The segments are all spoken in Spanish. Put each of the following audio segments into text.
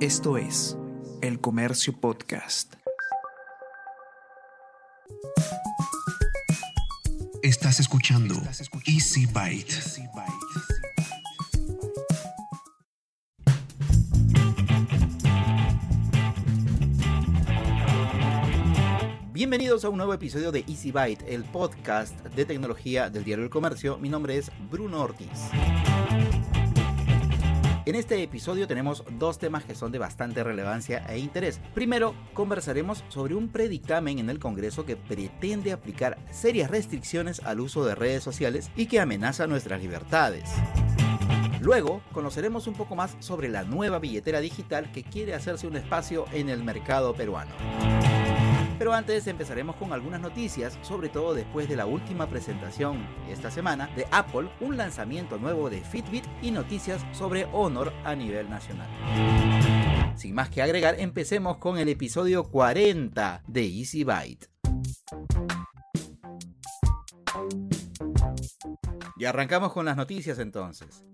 Esto es El Comercio Podcast. Estás escuchando Easy Byte. Bienvenidos a un nuevo episodio de Easy Byte, el podcast de tecnología del diario El Comercio. Mi nombre es Bruno Ortiz. En este episodio tenemos dos temas que son de bastante relevancia e interés. Primero, conversaremos sobre un predictamen en el Congreso que pretende aplicar serias restricciones al uso de redes sociales y que amenaza nuestras libertades. Luego, conoceremos un poco más sobre la nueva billetera digital que quiere hacerse un espacio en el mercado peruano. Pero antes empezaremos con algunas noticias, sobre todo después de la última presentación esta semana de Apple, un lanzamiento nuevo de Fitbit y noticias sobre Honor a nivel nacional. Sin más que agregar, empecemos con el episodio 40 de Easy Byte. Y arrancamos con las noticias entonces.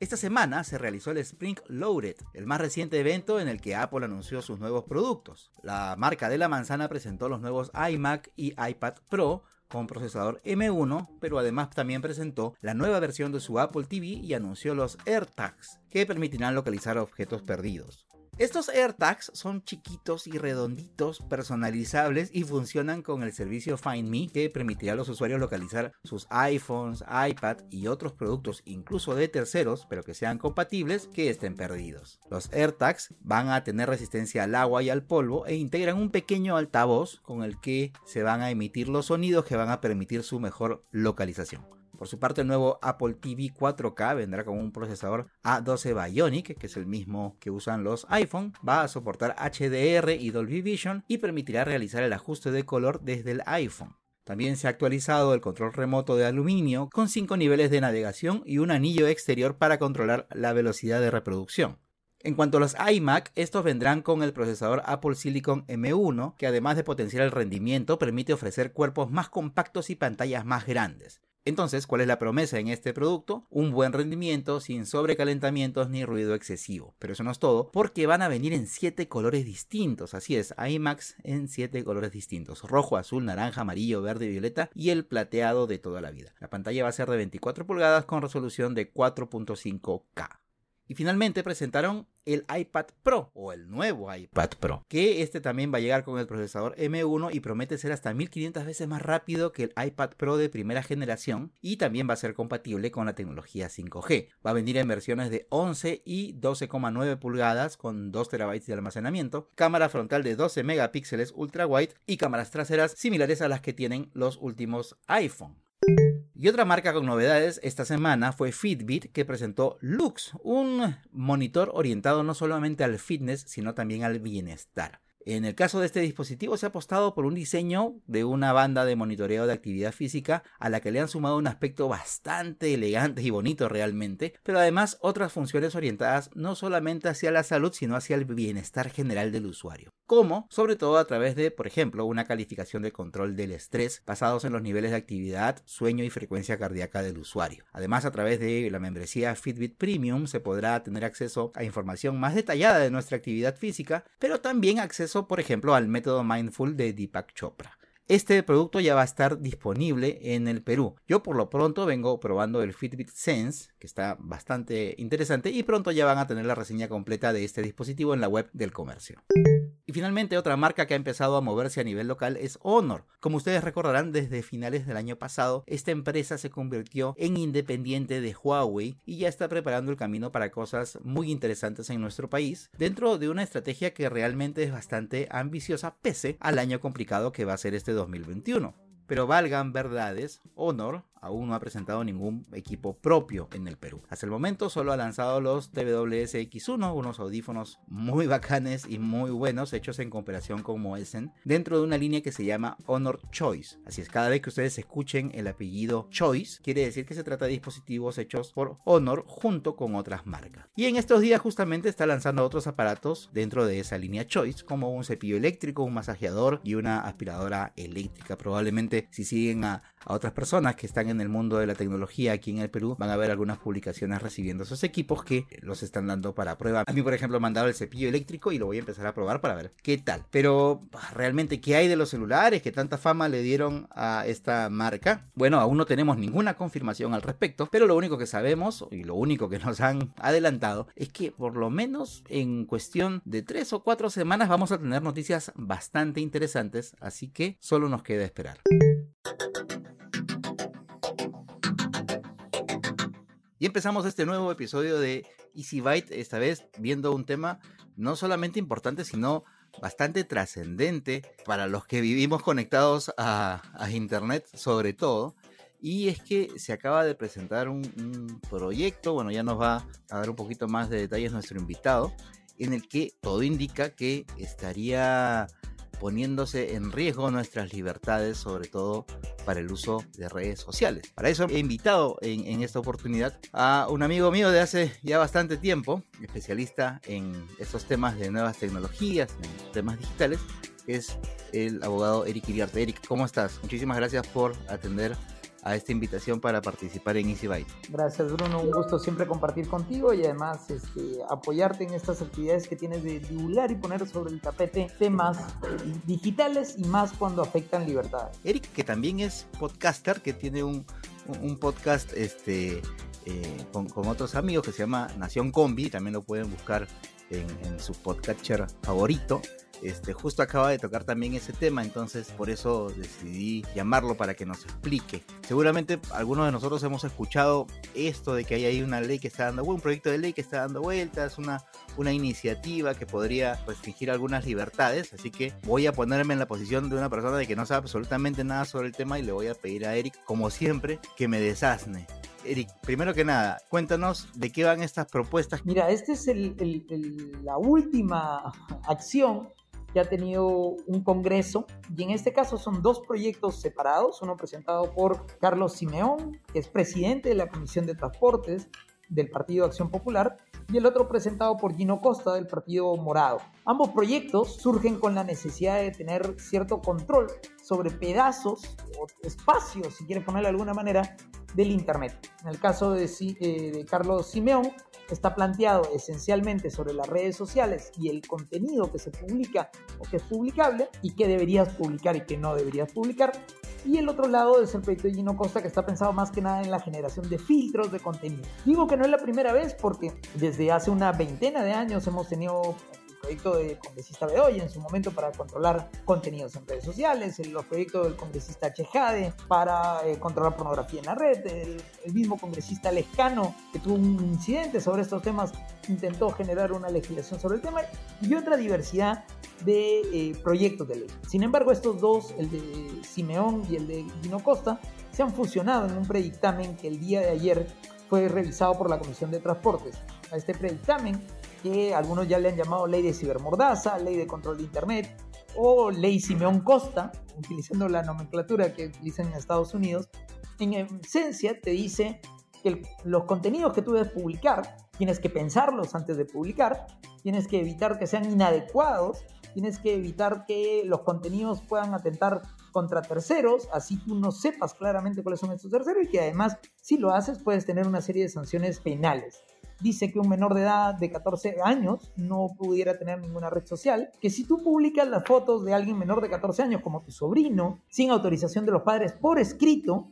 Esta semana se realizó el Spring Loaded, el más reciente evento en el que Apple anunció sus nuevos productos. La marca de la manzana presentó los nuevos iMac y iPad Pro con procesador M1, pero además también presentó la nueva versión de su Apple TV y anunció los AirTags, que permitirán localizar objetos perdidos. Estos AirTags son chiquitos y redonditos, personalizables y funcionan con el servicio Find My, que permitirá a los usuarios localizar sus iPhones, iPad y otros productos, incluso de terceros, pero que sean compatibles, que estén perdidos. Los AirTags van a tener resistencia al agua y al polvo e integran un pequeño altavoz con el que se van a emitir los sonidos que van a permitir su mejor localización. Por su parte, el nuevo Apple TV 4K vendrá con un procesador A12 Bionic, que es el mismo que usan los iPhone. Va a soportar HDR y Dolby Vision y permitirá realizar el ajuste de color desde el iPhone. También se ha actualizado el control remoto de aluminio con 5 niveles de navegación y un anillo exterior para controlar la velocidad de reproducción. En cuanto a los iMac, estos vendrán con el procesador Apple Silicon M1, que además de potenciar el rendimiento, permite ofrecer cuerpos más compactos y pantallas más grandes. Entonces, ¿cuál es la promesa en este producto? Un buen rendimiento, sin sobrecalentamientos ni ruido excesivo. Pero eso no es todo, porque van a venir en 7 colores distintos. Así es, iMacs en 7 colores distintos. Rojo, azul, naranja, amarillo, verde, violeta y el plateado de toda la vida. La pantalla va a ser de 24 pulgadas con resolución de 4.5K. Y finalmente presentaron el iPad Pro, o el nuevo iPad Pro, que este también va a llegar con el procesador M1 y promete ser hasta 1500 veces más rápido que el iPad Pro de primera generación y también va a ser compatible con la tecnología 5G. Va a venir en versiones de 11 y 12,9 pulgadas con 2 TB de almacenamiento, cámara frontal de 12 megapíxeles ultra wide y cámaras traseras similares a las que tienen los últimos iPhone. Y otra marca con novedades esta semana fue Fitbit, que presentó Lux, un monitor orientado no solamente al fitness, sino también al bienestar. En el caso de este dispositivo se ha apostado por un diseño de una banda de monitoreo de actividad física a la que le han sumado un aspecto bastante elegante y bonito realmente, pero además otras funciones orientadas no solamente hacia la salud, sino hacia el bienestar general del usuario. Como, sobre todo a través de, por ejemplo, una calificación de control del estrés basados en los niveles de actividad, sueño y frecuencia cardíaca del usuario. Además, a través de la membresía Fitbit Premium se podrá tener acceso a información más detallada de nuestra actividad física, pero también acceso, por ejemplo, al método mindful de Deepak Chopra. Este producto ya va a estar disponible en el Perú. Yo por lo pronto vengo probando el Fitbit Sense, que está bastante interesante, y pronto ya van a tener la reseña completa de este dispositivo en la web del Comercio. Y finalmente, otra marca que ha empezado a moverse a nivel local es Honor. Como ustedes recordarán, desde finales del año pasado, esta empresa se convirtió en independiente de Huawei y ya está preparando el camino para cosas muy interesantes en nuestro país, dentro de una estrategia que realmente es bastante ambiciosa, pese al año complicado que va a ser este 2021. Pero valgan verdades, Honor aún no ha presentado ningún equipo propio en el Perú. Hasta el momento solo ha lanzado los TWS X1, unos audífonos muy bacanes y muy buenos, hechos en cooperación con Moissan, dentro de una línea que se llama Honor Choice. Así es, cada vez que ustedes escuchen el apellido Choice, quiere decir que se trata de dispositivos hechos por Honor junto con otras marcas. Y en estos días justamente está lanzando otros aparatos dentro de esa línea Choice, como un cepillo eléctrico, un masajeador y una aspiradora eléctrica. Probablemente si siguen a otras personas que están en el mundo de la tecnología aquí en el Perú van a ver algunas publicaciones recibiendo esos equipos que los están dando para prueba. A mí, por ejemplo, me han dado el cepillo eléctrico y lo voy a empezar a probar para ver qué tal. Pero realmente, ¿qué hay de los celulares que tanta fama le dieron a esta marca? Bueno, aún no tenemos ninguna confirmación al respecto, pero lo único que sabemos y lo único que nos han adelantado es que por lo menos en cuestión de 3 o 4 semanas vamos a tener noticias bastante interesantes, así que solo nos queda esperar. Y empezamos este nuevo episodio de Easy Byte, esta vez viendo un tema no solamente importante, sino bastante trascendente para los que vivimos conectados a internet, sobre todo. Y es que se acaba de presentar un proyecto, bueno, ya nos va a dar un poquito más de detalles nuestro invitado, en el que todo indica que estaría poniéndose en riesgo nuestras libertades, sobre todo para el uso de redes sociales. Para eso he invitado en esta oportunidad a un amigo mío de hace ya bastante tiempo, especialista en estos temas de nuevas tecnologías, en temas digitales, es el abogado Eric Iriarte. Eric, ¿cómo estás? Muchísimas gracias por atender a esta invitación para participar en Easy Byte. Gracias, Bruno, un gusto siempre compartir contigo y además apoyarte en estas actividades que tienes de divulgar y poner sobre el tapete temas digitales y más cuando afectan libertades. Eric, que también es podcaster, que tiene un podcast con otros amigos que se llama Nación Combi, también lo pueden buscar en su podcatcher favorito. Justo acaba de tocar también ese tema, entonces por eso decidí llamarlo para que nos explique. Seguramente algunos de nosotros hemos escuchado esto de que hay ahí una ley que está dando, un proyecto de ley que está dando vueltas, una iniciativa que podría restringir algunas libertades, así que voy a ponerme en la posición de una persona de que no sabe absolutamente nada sobre el tema y le voy a pedir a Eric, como siempre, que me desazne. Eric, primero que nada, cuéntanos de qué van estas propuestas. Mira, esta es la última acción que ha tenido un congreso, y en este caso son 2 proyectos separados, uno presentado por Carlos Simeón, que es presidente de la Comisión de Transportes del Partido Acción Popular, y el otro presentado por Gino Costa del Partido Morado. Ambos proyectos surgen con la necesidad de tener cierto control sobre pedazos o espacios, si quieres ponerlo de alguna manera, del internet. En el caso de Carlos Simeón, está planteado esencialmente sobre las redes sociales y el contenido que se publica o que es publicable y que deberías publicar y que no deberías publicar. Y el otro lado es el proyecto de Gino Costa, que está pensado más que nada en la generación de filtros de contenido. Digo que no es la primera vez porque desde hace una veintena de años hemos tenido el proyecto del congresista Bedoya en su momento para controlar contenidos en redes sociales, los proyectos del congresista Chejade para controlar pornografía en la red, el mismo congresista Lescano, que tuvo un incidente sobre estos temas, intentó generar una legislación sobre el tema, y otra diversidad de proyectos de ley. Sin embargo, estos dos, el de Simeón y el de Gino Costa, se han fusionado en un predictamen que el día de ayer fue revisado por la Comisión de Transportes. A este predictamen, que algunos ya le han llamado ley de cibermordaza, ley de control de internet o ley Simeón Costa, utilizando la nomenclatura que utilizan en Estados Unidos, en esencia te dice que los contenidos que tú debes publicar tienes que pensarlos antes de publicar, tienes que evitar que sean inadecuados, tienes que evitar que los contenidos puedan atentar contra terceros, así tú no sepas claramente cuáles son estos terceros y que además, si lo haces, puedes tener una serie de sanciones penales. Dice que un menor de edad de 14 años no pudiera tener ninguna red social, que si tú publicas las fotos de alguien menor de 14 años como tu sobrino, sin autorización de los padres por escrito,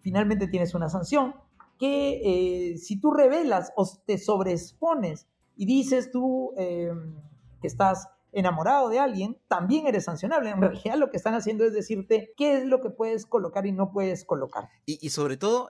finalmente tienes una sanción, que si tú revelas o te sobreexpones y dices tú que estás enamorado de alguien, también eres sancionable. En realidad lo que están haciendo es decirte qué es lo que puedes colocar y no puedes colocar. Y sobre todo,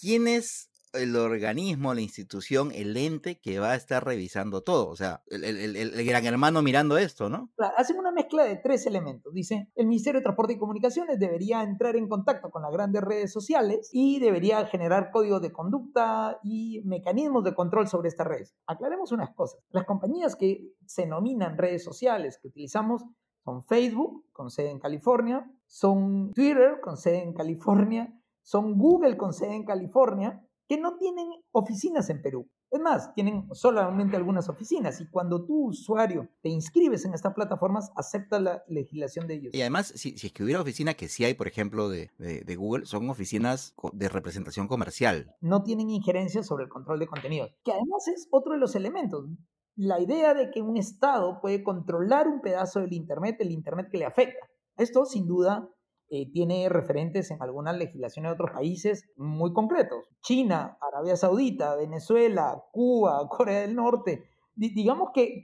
¿quién es el organismo, la institución, el ente que va a estar revisando todo? O sea, el gran hermano mirando esto, ¿no? Hacen una mezcla de 3 elementos. Dice, el Ministerio de Transporte y Comunicaciones debería entrar en contacto con las grandes redes sociales y debería generar códigos de conducta y mecanismos de control sobre estas redes. Aclaremos unas cosas. Las compañías que se denominan redes sociales que utilizamos son Facebook, con sede en California, son Twitter, con sede en California, son Google, con sede en California, que no tienen oficinas en Perú. Es más, tienen solamente algunas oficinas y cuando tú, usuario, te inscribes en estas plataformas, aceptas la legislación de ellos. Y además, si es que hubiera oficinas que sí hay, por ejemplo, de Google, son oficinas de representación comercial. No tienen injerencia sobre el control de contenidos, que además es otro de los elementos. La idea de que un Estado puede controlar un pedazo del Internet, el Internet que le afecta. Esto, sin duda, tiene referentes en algunas legislaciones de otros países muy concretos. China, Arabia Saudita, Venezuela, Cuba, Corea del Norte. Digamos que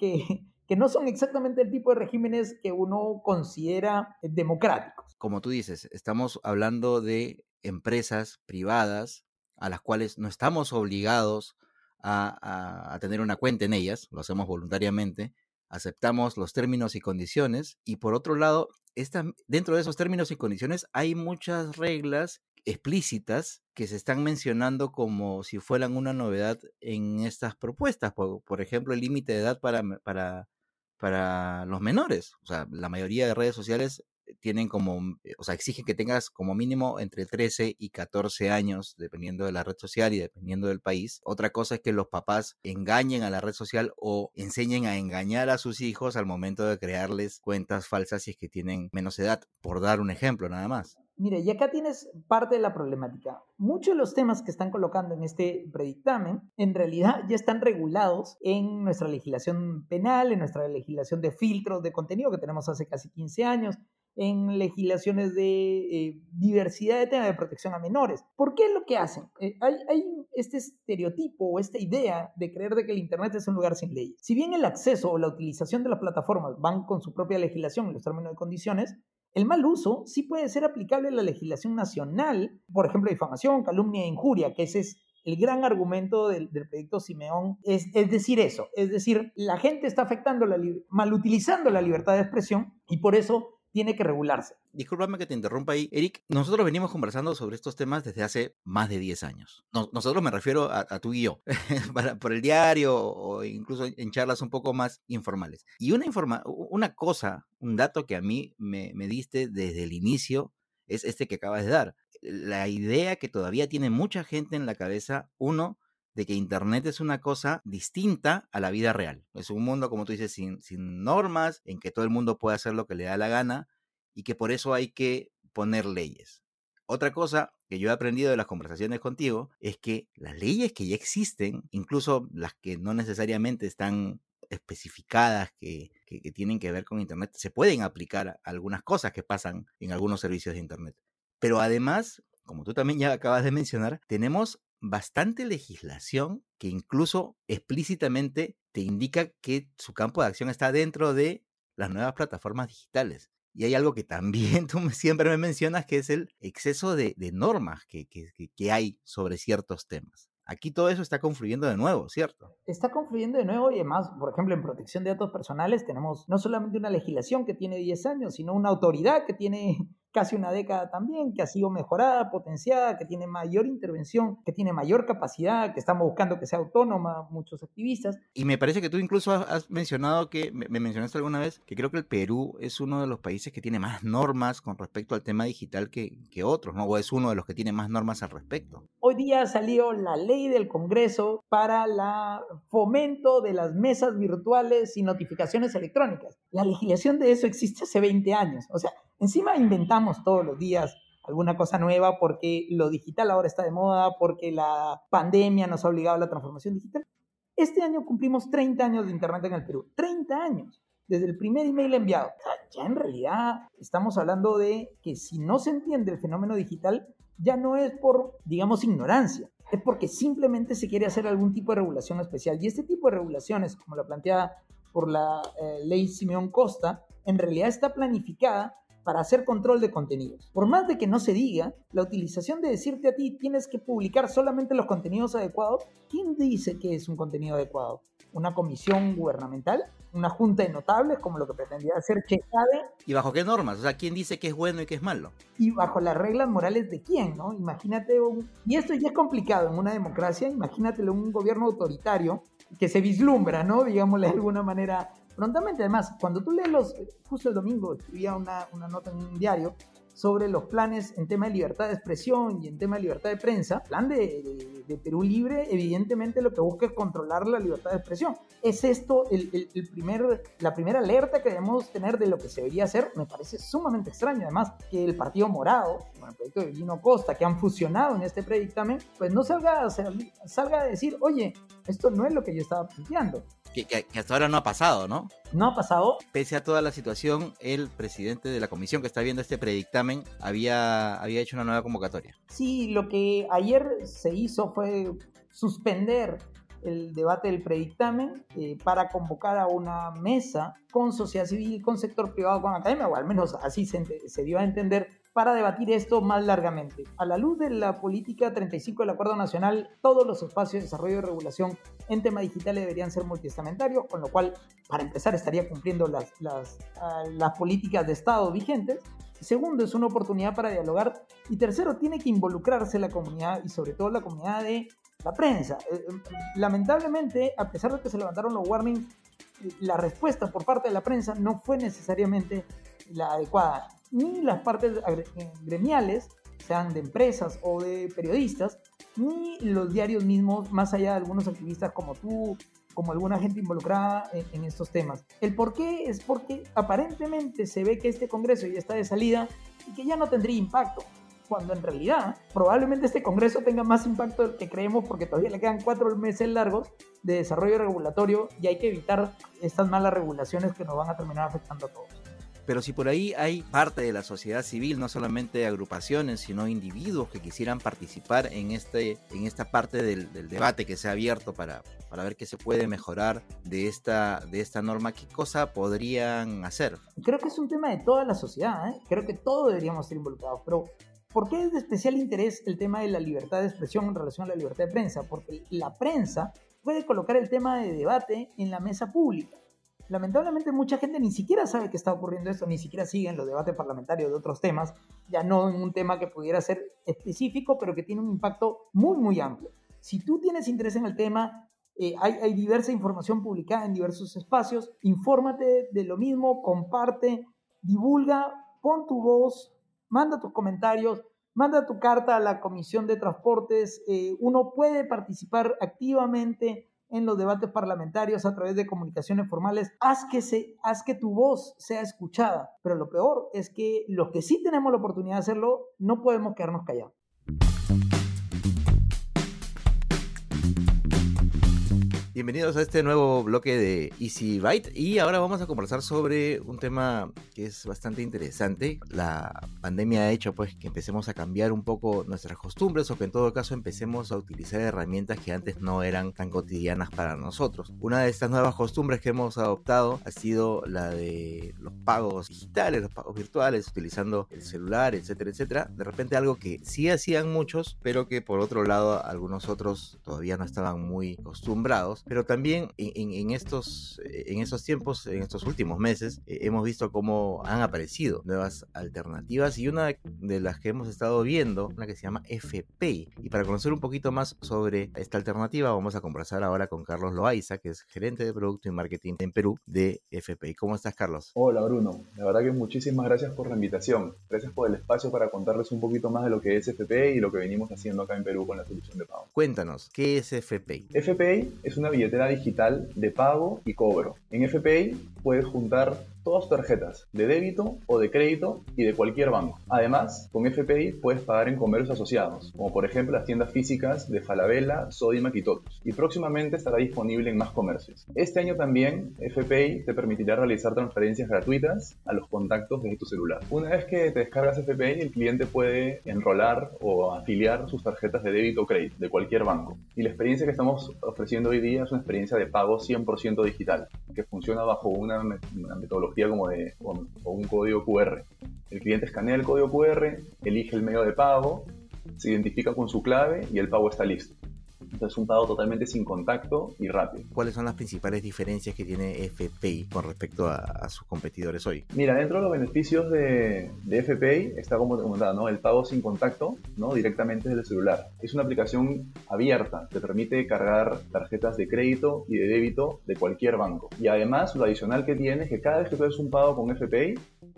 no son exactamente el tipo de regímenes que uno considera democráticos. Como tú dices, estamos hablando de empresas privadas a las cuales no estamos obligados a tener una cuenta en ellas, lo hacemos voluntariamente, aceptamos los términos y condiciones y por otro lado, dentro de esos términos y condiciones hay muchas reglas explícitas que se están mencionando como si fueran una novedad en estas propuestas. Por ejemplo, el límite de edad para los menores. O sea, la mayoría de redes sociales tienen exigen que tengas como mínimo entre 13 y 14 años, dependiendo de la red social y dependiendo del país. Otra cosa es que los papás engañen a la red social o enseñen a engañar a sus hijos al momento de crearles cuentas falsas si es que tienen menos edad, por dar un ejemplo nada más. Mira, y acá tienes parte de la problemática. Muchos de los temas que están colocando en este predictamen, en realidad ya están regulados en nuestra legislación penal, en nuestra legislación de filtros de contenido que tenemos hace casi 15 años, en legislaciones de diversidad de temas de protección a menores. ¿Por qué es lo que hacen? Hay este estereotipo o esta idea de creer de que el Internet es un lugar sin leyes. Si bien el acceso o la utilización de las plataformas van con su propia legislación en los términos de condiciones, el mal uso sí puede ser aplicable a la legislación nacional, por ejemplo, difamación, calumnia e injuria, que ese es el gran argumento del proyecto Simeón, es decir, la gente está afectando, malutilizando la libertad de expresión y por eso tiene que regularse. Discúlpame que te interrumpa ahí, Eric. Nosotros venimos conversando sobre estos temas desde hace más de 10 años. Nosotros me refiero a tú y yo, por el diario o incluso en charlas un poco más informales. Y un dato que a mí me diste desde el inicio es este que acabas de dar. La idea que todavía tiene mucha gente en la cabeza, uno, de que Internet es una cosa distinta a la vida real. Es un mundo, como tú dices, sin normas, en que todo el mundo puede hacer lo que le da la gana y que por eso hay que poner leyes. Otra cosa que yo he aprendido de las conversaciones contigo es que las leyes que ya existen, incluso las que no necesariamente están especificadas que tienen que ver con Internet, se pueden aplicar a algunas cosas que pasan en algunos servicios de Internet. Pero además, como tú también ya acabas de mencionar, tenemos bastante legislación que incluso explícitamente te indica que su campo de acción está dentro de las nuevas plataformas digitales. Y hay algo que también tú siempre me mencionas, que es el exceso de normas que hay sobre ciertos temas. Aquí todo eso está confluyendo de nuevo, ¿cierto? Está confluyendo de nuevo y además, por ejemplo, en protección de datos personales tenemos no solamente una legislación que tiene 10 años, sino una autoridad que tiene casi una década también, que ha sido mejorada, potenciada, que tiene mayor intervención, que tiene mayor capacidad, que estamos buscando que sea autónoma, muchos activistas. Y me parece que tú incluso has mencionado que, me mencionaste alguna vez, que creo que el Perú es uno de los países que tiene más normas con respecto al tema digital que otros, ¿no? O es uno de los que tiene más normas al respecto. Hoy día salió la ley del Congreso para el fomento de las mesas virtuales y notificaciones electrónicas. La legislación de eso existe hace 20 años, o sea, encima inventamos todos los días alguna cosa nueva porque lo digital ahora está de moda, porque la pandemia nos ha obligado a la transformación digital. Este año cumplimos 30 años de Internet en el Perú. 30 años, desde el primer email enviado. Ya en realidad estamos hablando de que si no se entiende el fenómeno digital, ya no es por, digamos, ignorancia. Es porque simplemente se quiere hacer algún tipo de regulación especial. Y este tipo de regulaciones, como la planteada por la ley Simeón Costa, en realidad está planificada para hacer control de contenidos. Por más de que no se diga, la utilización de decirte a ti tienes que publicar solamente los contenidos adecuados, ¿quién dice que es un contenido adecuado? ¿Una comisión gubernamental? ¿Una junta de notables como lo que pretendía hacer Chesade? ¿Y bajo qué normas? O sea, ¿quién dice qué es bueno y qué es malo? Y bajo las reglas morales de quién, ¿no? Imagínate Y esto ya es complicado en una democracia, imagínatelo en un gobierno autoritario que se vislumbra, ¿no? Digámosle de alguna manera prontamente. Además, cuando tú lees justo el domingo escribía una nota en un diario sobre los planes en tema de libertad de expresión y en tema de libertad de prensa. El plan de Perú Libre, evidentemente, lo que busca es controlar la libertad de expresión. ¿Es esto la primera alerta que debemos tener de lo que se debería hacer? Me parece sumamente extraño, además, que el Partido Morado, con el proyecto de Gino Costa, que han fusionado en este predictamen, pues no salga a decir, oye, esto no es lo que yo estaba planteando. Que hasta ahora no ha pasado, ¿no? No ha pasado. Pese a toda la situación, el presidente de la comisión que está viendo este predictamen había hecho una nueva convocatoria. Sí, lo que ayer se hizo fue suspender el debate del predictamen para convocar a una mesa con sociedad civil, con sector privado, con academia, o al menos así se dio a entender, para debatir esto más largamente. A la luz de la política 35 del Acuerdo Nacional, todos los espacios de desarrollo y regulación en temas digitales deberían ser multiestamentarios, con lo cual, para empezar, estaría cumpliendo las políticas de Estado vigentes. Segundo, es una oportunidad para dialogar. Y tercero, tiene que involucrarse la comunidad y sobre todo la comunidad de la prensa. Lamentablemente, a pesar de que se levantaron los warnings, la respuesta por parte de la prensa no fue necesariamente la adecuada. Ni las partes gremiales, sean de empresas o de periodistas, ni los diarios mismos, más allá de algunos activistas como tú, como alguna gente involucrada en estos temas. El porqué es porque aparentemente se ve que este Congreso ya está de salida y que ya no tendría impacto, cuando en realidad probablemente este Congreso tenga más impacto del que creemos, porque todavía le quedan 4 meses largos de desarrollo regulatorio y hay que evitar estas malas regulaciones que nos van a terminar afectando a todos. Pero si por ahí hay parte de la sociedad civil, no solamente agrupaciones, sino individuos que quisieran participar en esta parte del debate que se ha abierto para ver qué se puede mejorar de esta norma, ¿qué cosa podrían hacer? Creo que es un tema de toda la sociedad, ¿eh? Creo que todos deberíamos ser involucrados, pero ¿por qué es de especial interés el tema de la libertad de expresión en relación a la libertad de prensa? Porque la prensa puede colocar el tema de debate en la mesa pública. Lamentablemente mucha gente ni siquiera sabe que está ocurriendo esto, ni siquiera siguen los debates parlamentarios de otros temas, ya no en un tema que pudiera ser específico, pero que tiene un impacto muy, muy amplio. Si tú tienes interés en el tema, hay diversa información publicada en diversos espacios, infórmate de lo mismo, comparte, divulga, pon tu voz, manda tus comentarios, manda tu carta a la Comisión de Transportes, uno puede participar activamente en los debates parlamentarios a través de comunicaciones formales, haz que tu voz sea escuchada. Pero lo peor es que los que sí tenemos la oportunidad de hacerlo, no podemos quedarnos callados. Bienvenidos a este nuevo bloque de Easy Byte, y ahora vamos a conversar sobre un tema que es bastante interesante. La pandemia ha hecho pues que empecemos a cambiar un poco nuestras costumbres, o que en todo caso empecemos a utilizar herramientas que antes no eran tan cotidianas para nosotros. Una de estas nuevas costumbres que hemos adoptado ha sido la de los pagos digitales, los pagos virtuales, utilizando el celular, etcétera, etcétera. De repente algo que sí hacían muchos, pero que por otro lado algunos otros todavía no estaban muy acostumbrados. Pero también en estos tiempos, en estos últimos meses, hemos visto cómo han aparecido nuevas alternativas, y una de las que hemos estado viendo, una que se llama FPI. Y para conocer un poquito más sobre esta alternativa, vamos a conversar ahora con Carlos Loaiza, que es gerente de Producto y Marketing en Perú de FPI. ¿Cómo estás, Carlos? Hola, Bruno. La verdad que muchísimas gracias por la invitación. Gracias por el espacio para contarles un poquito más de lo que es FPI y lo que venimos haciendo acá en Perú con la solución de pago. Cuéntanos, ¿qué es FPI? FPI es una billetera digital de pago y cobro. En FPI puedes juntar todas tus tarjetas de débito o de crédito y de cualquier banco. Además, con FPI puedes pagar en comercios asociados, como por ejemplo las tiendas físicas de Falabella, Sodimac y Totus, y próximamente estará disponible en más comercios. Este año también FPI te permitirá realizar transferencias gratuitas a los contactos desde tu celular. Una vez que te descargas FPI, el cliente puede enrolar o afiliar sus tarjetas de débito o crédito de cualquier banco. Y la experiencia que estamos ofreciendo hoy día es una experiencia de pago 100% digital, que funciona bajo una metodología como un código QR. El cliente escanea el código QR, elige el medio de pago, se identifica con su clave y el pago está listo. esto es un pago totalmente sin contacto y rápido. ¿Cuáles son las principales diferencias que tiene FPI con respecto a sus competidores hoy? Mira, dentro de los beneficios de FPI está, como te comentaba, ¿no?, el pago sin contacto, ¿no?, directamente desde el celular. Es una aplicación abierta, te permite cargar tarjetas de crédito y de débito de cualquier banco. Y además, lo adicional que tiene es que cada vez que tú haces un pago con FPI,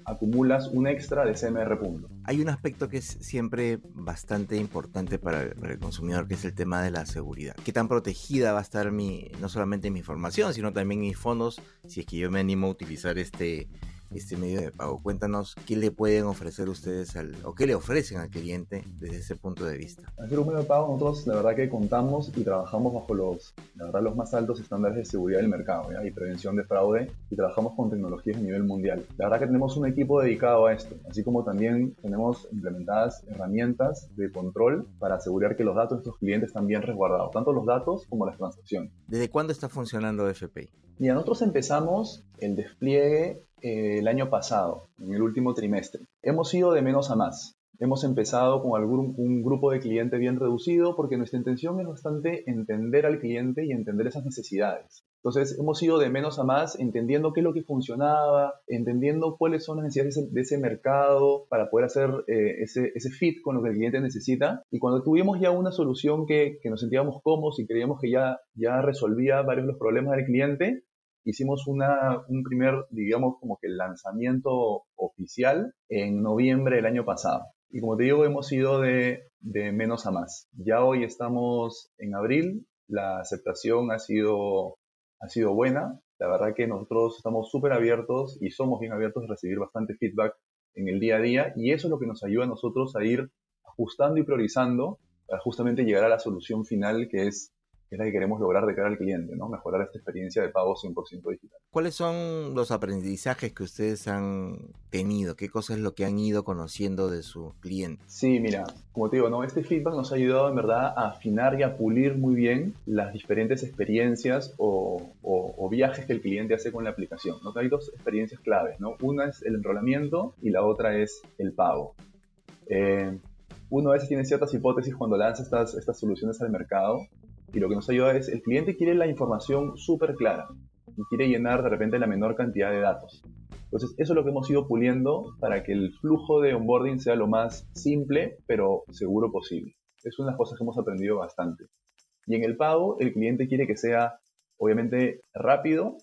acumulas un extra de CMR punto. Hay un aspecto que es siempre bastante importante para el consumidor, que es el tema de la seguridad. ¿Qué tan protegida va a estar no solamente mi información, sino también mis fondos, si es que yo me animo a utilizar este medio de pago? Cuéntanos qué le pueden ofrecer ustedes o qué le ofrecen al cliente desde ese punto de vista. Hacer un medio de pago, nosotros la verdad que contamos y trabajamos bajo los más altos estándares de seguridad del mercado, ¿ya?, y prevención de fraude, y trabajamos con tecnologías a nivel mundial. La verdad que tenemos un equipo dedicado a esto, así como también tenemos implementadas herramientas de control para asegurar que los datos de nuestros clientes están bien resguardados, tanto los datos como las transacciones. ¿Desde cuándo está funcionando FPI? Mira, nosotros empezamos el despliegue el año pasado, en el último trimestre. Hemos ido de menos a más. Hemos empezado con un grupo de cliente bien reducido porque nuestra intención es bastante entender al cliente y entender esas necesidades. Entonces, hemos ido de menos a más, entendiendo qué es lo que funcionaba, entendiendo cuáles son las necesidades de ese mercado para poder hacer ese fit con lo que el cliente necesita. Y cuando tuvimos ya una solución que nos sentíamos cómodos y creíamos que ya resolvía varios de los problemas del cliente, hicimos un primer, digamos, como que lanzamiento oficial en noviembre del año pasado. Y como te digo, hemos ido de menos a más. Ya hoy estamos en abril, la aceptación ha sido buena. La verdad que nosotros estamos súper abiertos y somos bien abiertos a recibir bastante feedback en el día a día, y eso es lo que nos ayuda a nosotros a ir ajustando y priorizando para justamente llegar a la solución final, que es la que queremos lograr de cara al cliente, ¿no? Mejorar esta experiencia de pago 100% digital. ¿Cuáles son los aprendizajes que ustedes han tenido? ¿Qué cosas es lo que han ido conociendo de sus clientes? Sí, mira, como te digo, ¿no?, este feedback nos ha ayudado en verdad a afinar y a pulir muy bien las diferentes experiencias o viajes que el cliente hace con la aplicación, ¿no? Hay dos experiencias claves, ¿no? Una es el enrolamiento y la otra es el pago. Uno a veces tiene ciertas hipótesis cuando lanza estas soluciones al mercado, y lo que nos ayuda es, el cliente quiere la información súper clara y quiere llenar de repente la menor cantidad de datos. Entonces, eso es lo que hemos ido puliendo para que el flujo de onboarding sea lo más simple, pero seguro posible. Es una de las cosas que hemos aprendido bastante. Y en el pago, el cliente quiere que sea, obviamente, rápido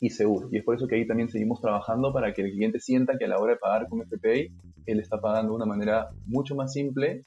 y seguro. Y es por eso que ahí también seguimos trabajando para que el cliente sienta que a la hora de pagar con FPI, él está pagando de una manera mucho más simple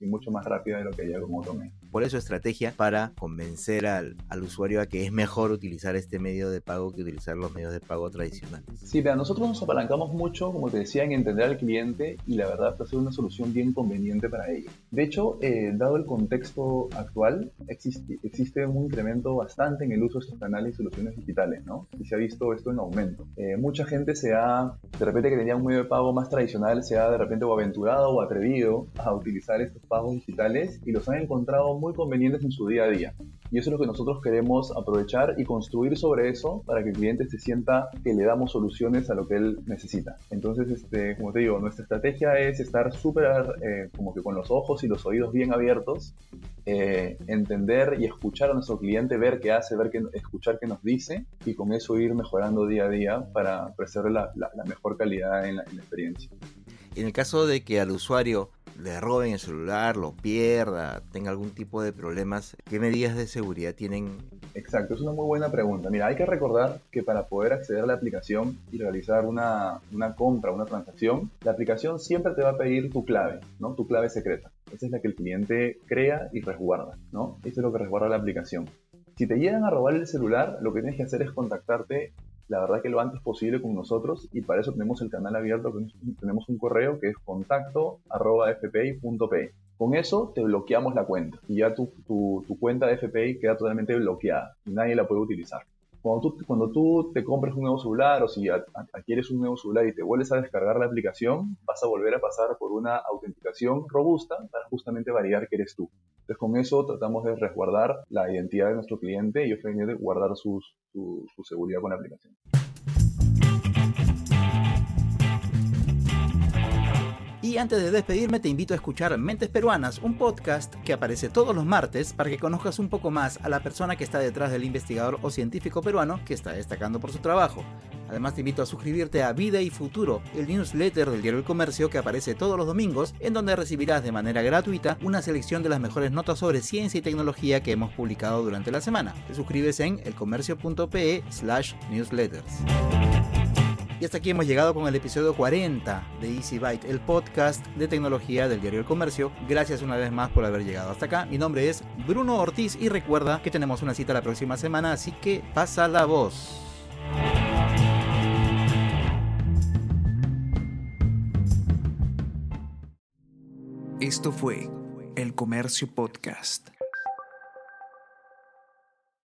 y mucho más rápida de lo que haría con otro medio. ¿Cuál es su estrategia para convencer al usuario a que es mejor utilizar este medio de pago que utilizar los medios de pago tradicionales? Sí, pero nosotros nos apalancamos mucho, como te decía, en entender al cliente y la verdad hacer una solución bien conveniente para ellos. De hecho, dado el contexto actual, existe un incremento bastante en el uso de estos canales y soluciones digitales, ¿no? Y se ha visto esto en aumento. Mucha gente de repente que tenía un medio de pago más tradicional, se ha de repente o aventurado o atrevido a utilizar estos pagos digitales y los han encontrado muy convenientes en su día a día. Y eso es lo que nosotros queremos aprovechar y construir sobre eso para que el cliente se sienta que le damos soluciones a lo que él necesita. Entonces, como te digo, nuestra estrategia es estar súper como que con los ojos y los oídos bien abiertos, entender y escuchar a nuestro cliente, ver qué hace, escuchar qué nos dice, y con eso ir mejorando día a día para preservar la mejor calidad en la experiencia. En el caso de que al usuario le roben el celular, lo pierda, tenga algún tipo de problemas, ¿qué medidas de seguridad tienen? Exacto, es una muy buena pregunta. Mira, hay que recordar que para poder acceder a la aplicación y realizar una compra, una transacción, la aplicación siempre te va a pedir tu clave, ¿no? Tu clave secreta. Esa es la que el cliente crea y resguarda, ¿no? Eso es lo que resguarda la aplicación. Si te llegan a robar el celular, lo que tienes que hacer es contactarte, la verdad que lo antes posible, con nosotros, y para eso tenemos el canal abierto, tenemos un correo que es contacto@fpi.pe. Con eso te bloqueamos la cuenta y ya tu cuenta de FPI queda totalmente bloqueada y nadie la puede utilizar. Cuando tú te compres un nuevo celular, o si adquieres un nuevo celular y te vuelves a descargar la aplicación, vas a volver a pasar por una autenticación robusta para justamente validar que eres tú. Entonces, con eso tratamos de resguardar la identidad de nuestro cliente y ofrecerle guardar su seguridad con la aplicación. Y antes de despedirme te invito a escuchar Mentes Peruanas, un podcast que aparece todos los martes para que conozcas un poco más a la persona que está detrás del investigador o científico peruano que está destacando por su trabajo. Además te invito a suscribirte a Vida y Futuro, el newsletter del diario El Comercio que aparece todos los domingos, en donde recibirás de manera gratuita una selección de las mejores notas sobre ciencia y tecnología que hemos publicado durante la semana. Te suscribes en elcomercio.pe/newsletters. Y hasta aquí hemos llegado con el episodio 40 de Easy Byte, el podcast de tecnología del diario El Comercio. Gracias una vez más por haber llegado hasta acá. Mi nombre es Bruno Ortiz y recuerda que tenemos una cita la próxima semana, así que pasa la voz. Esto fue El Comercio Podcast.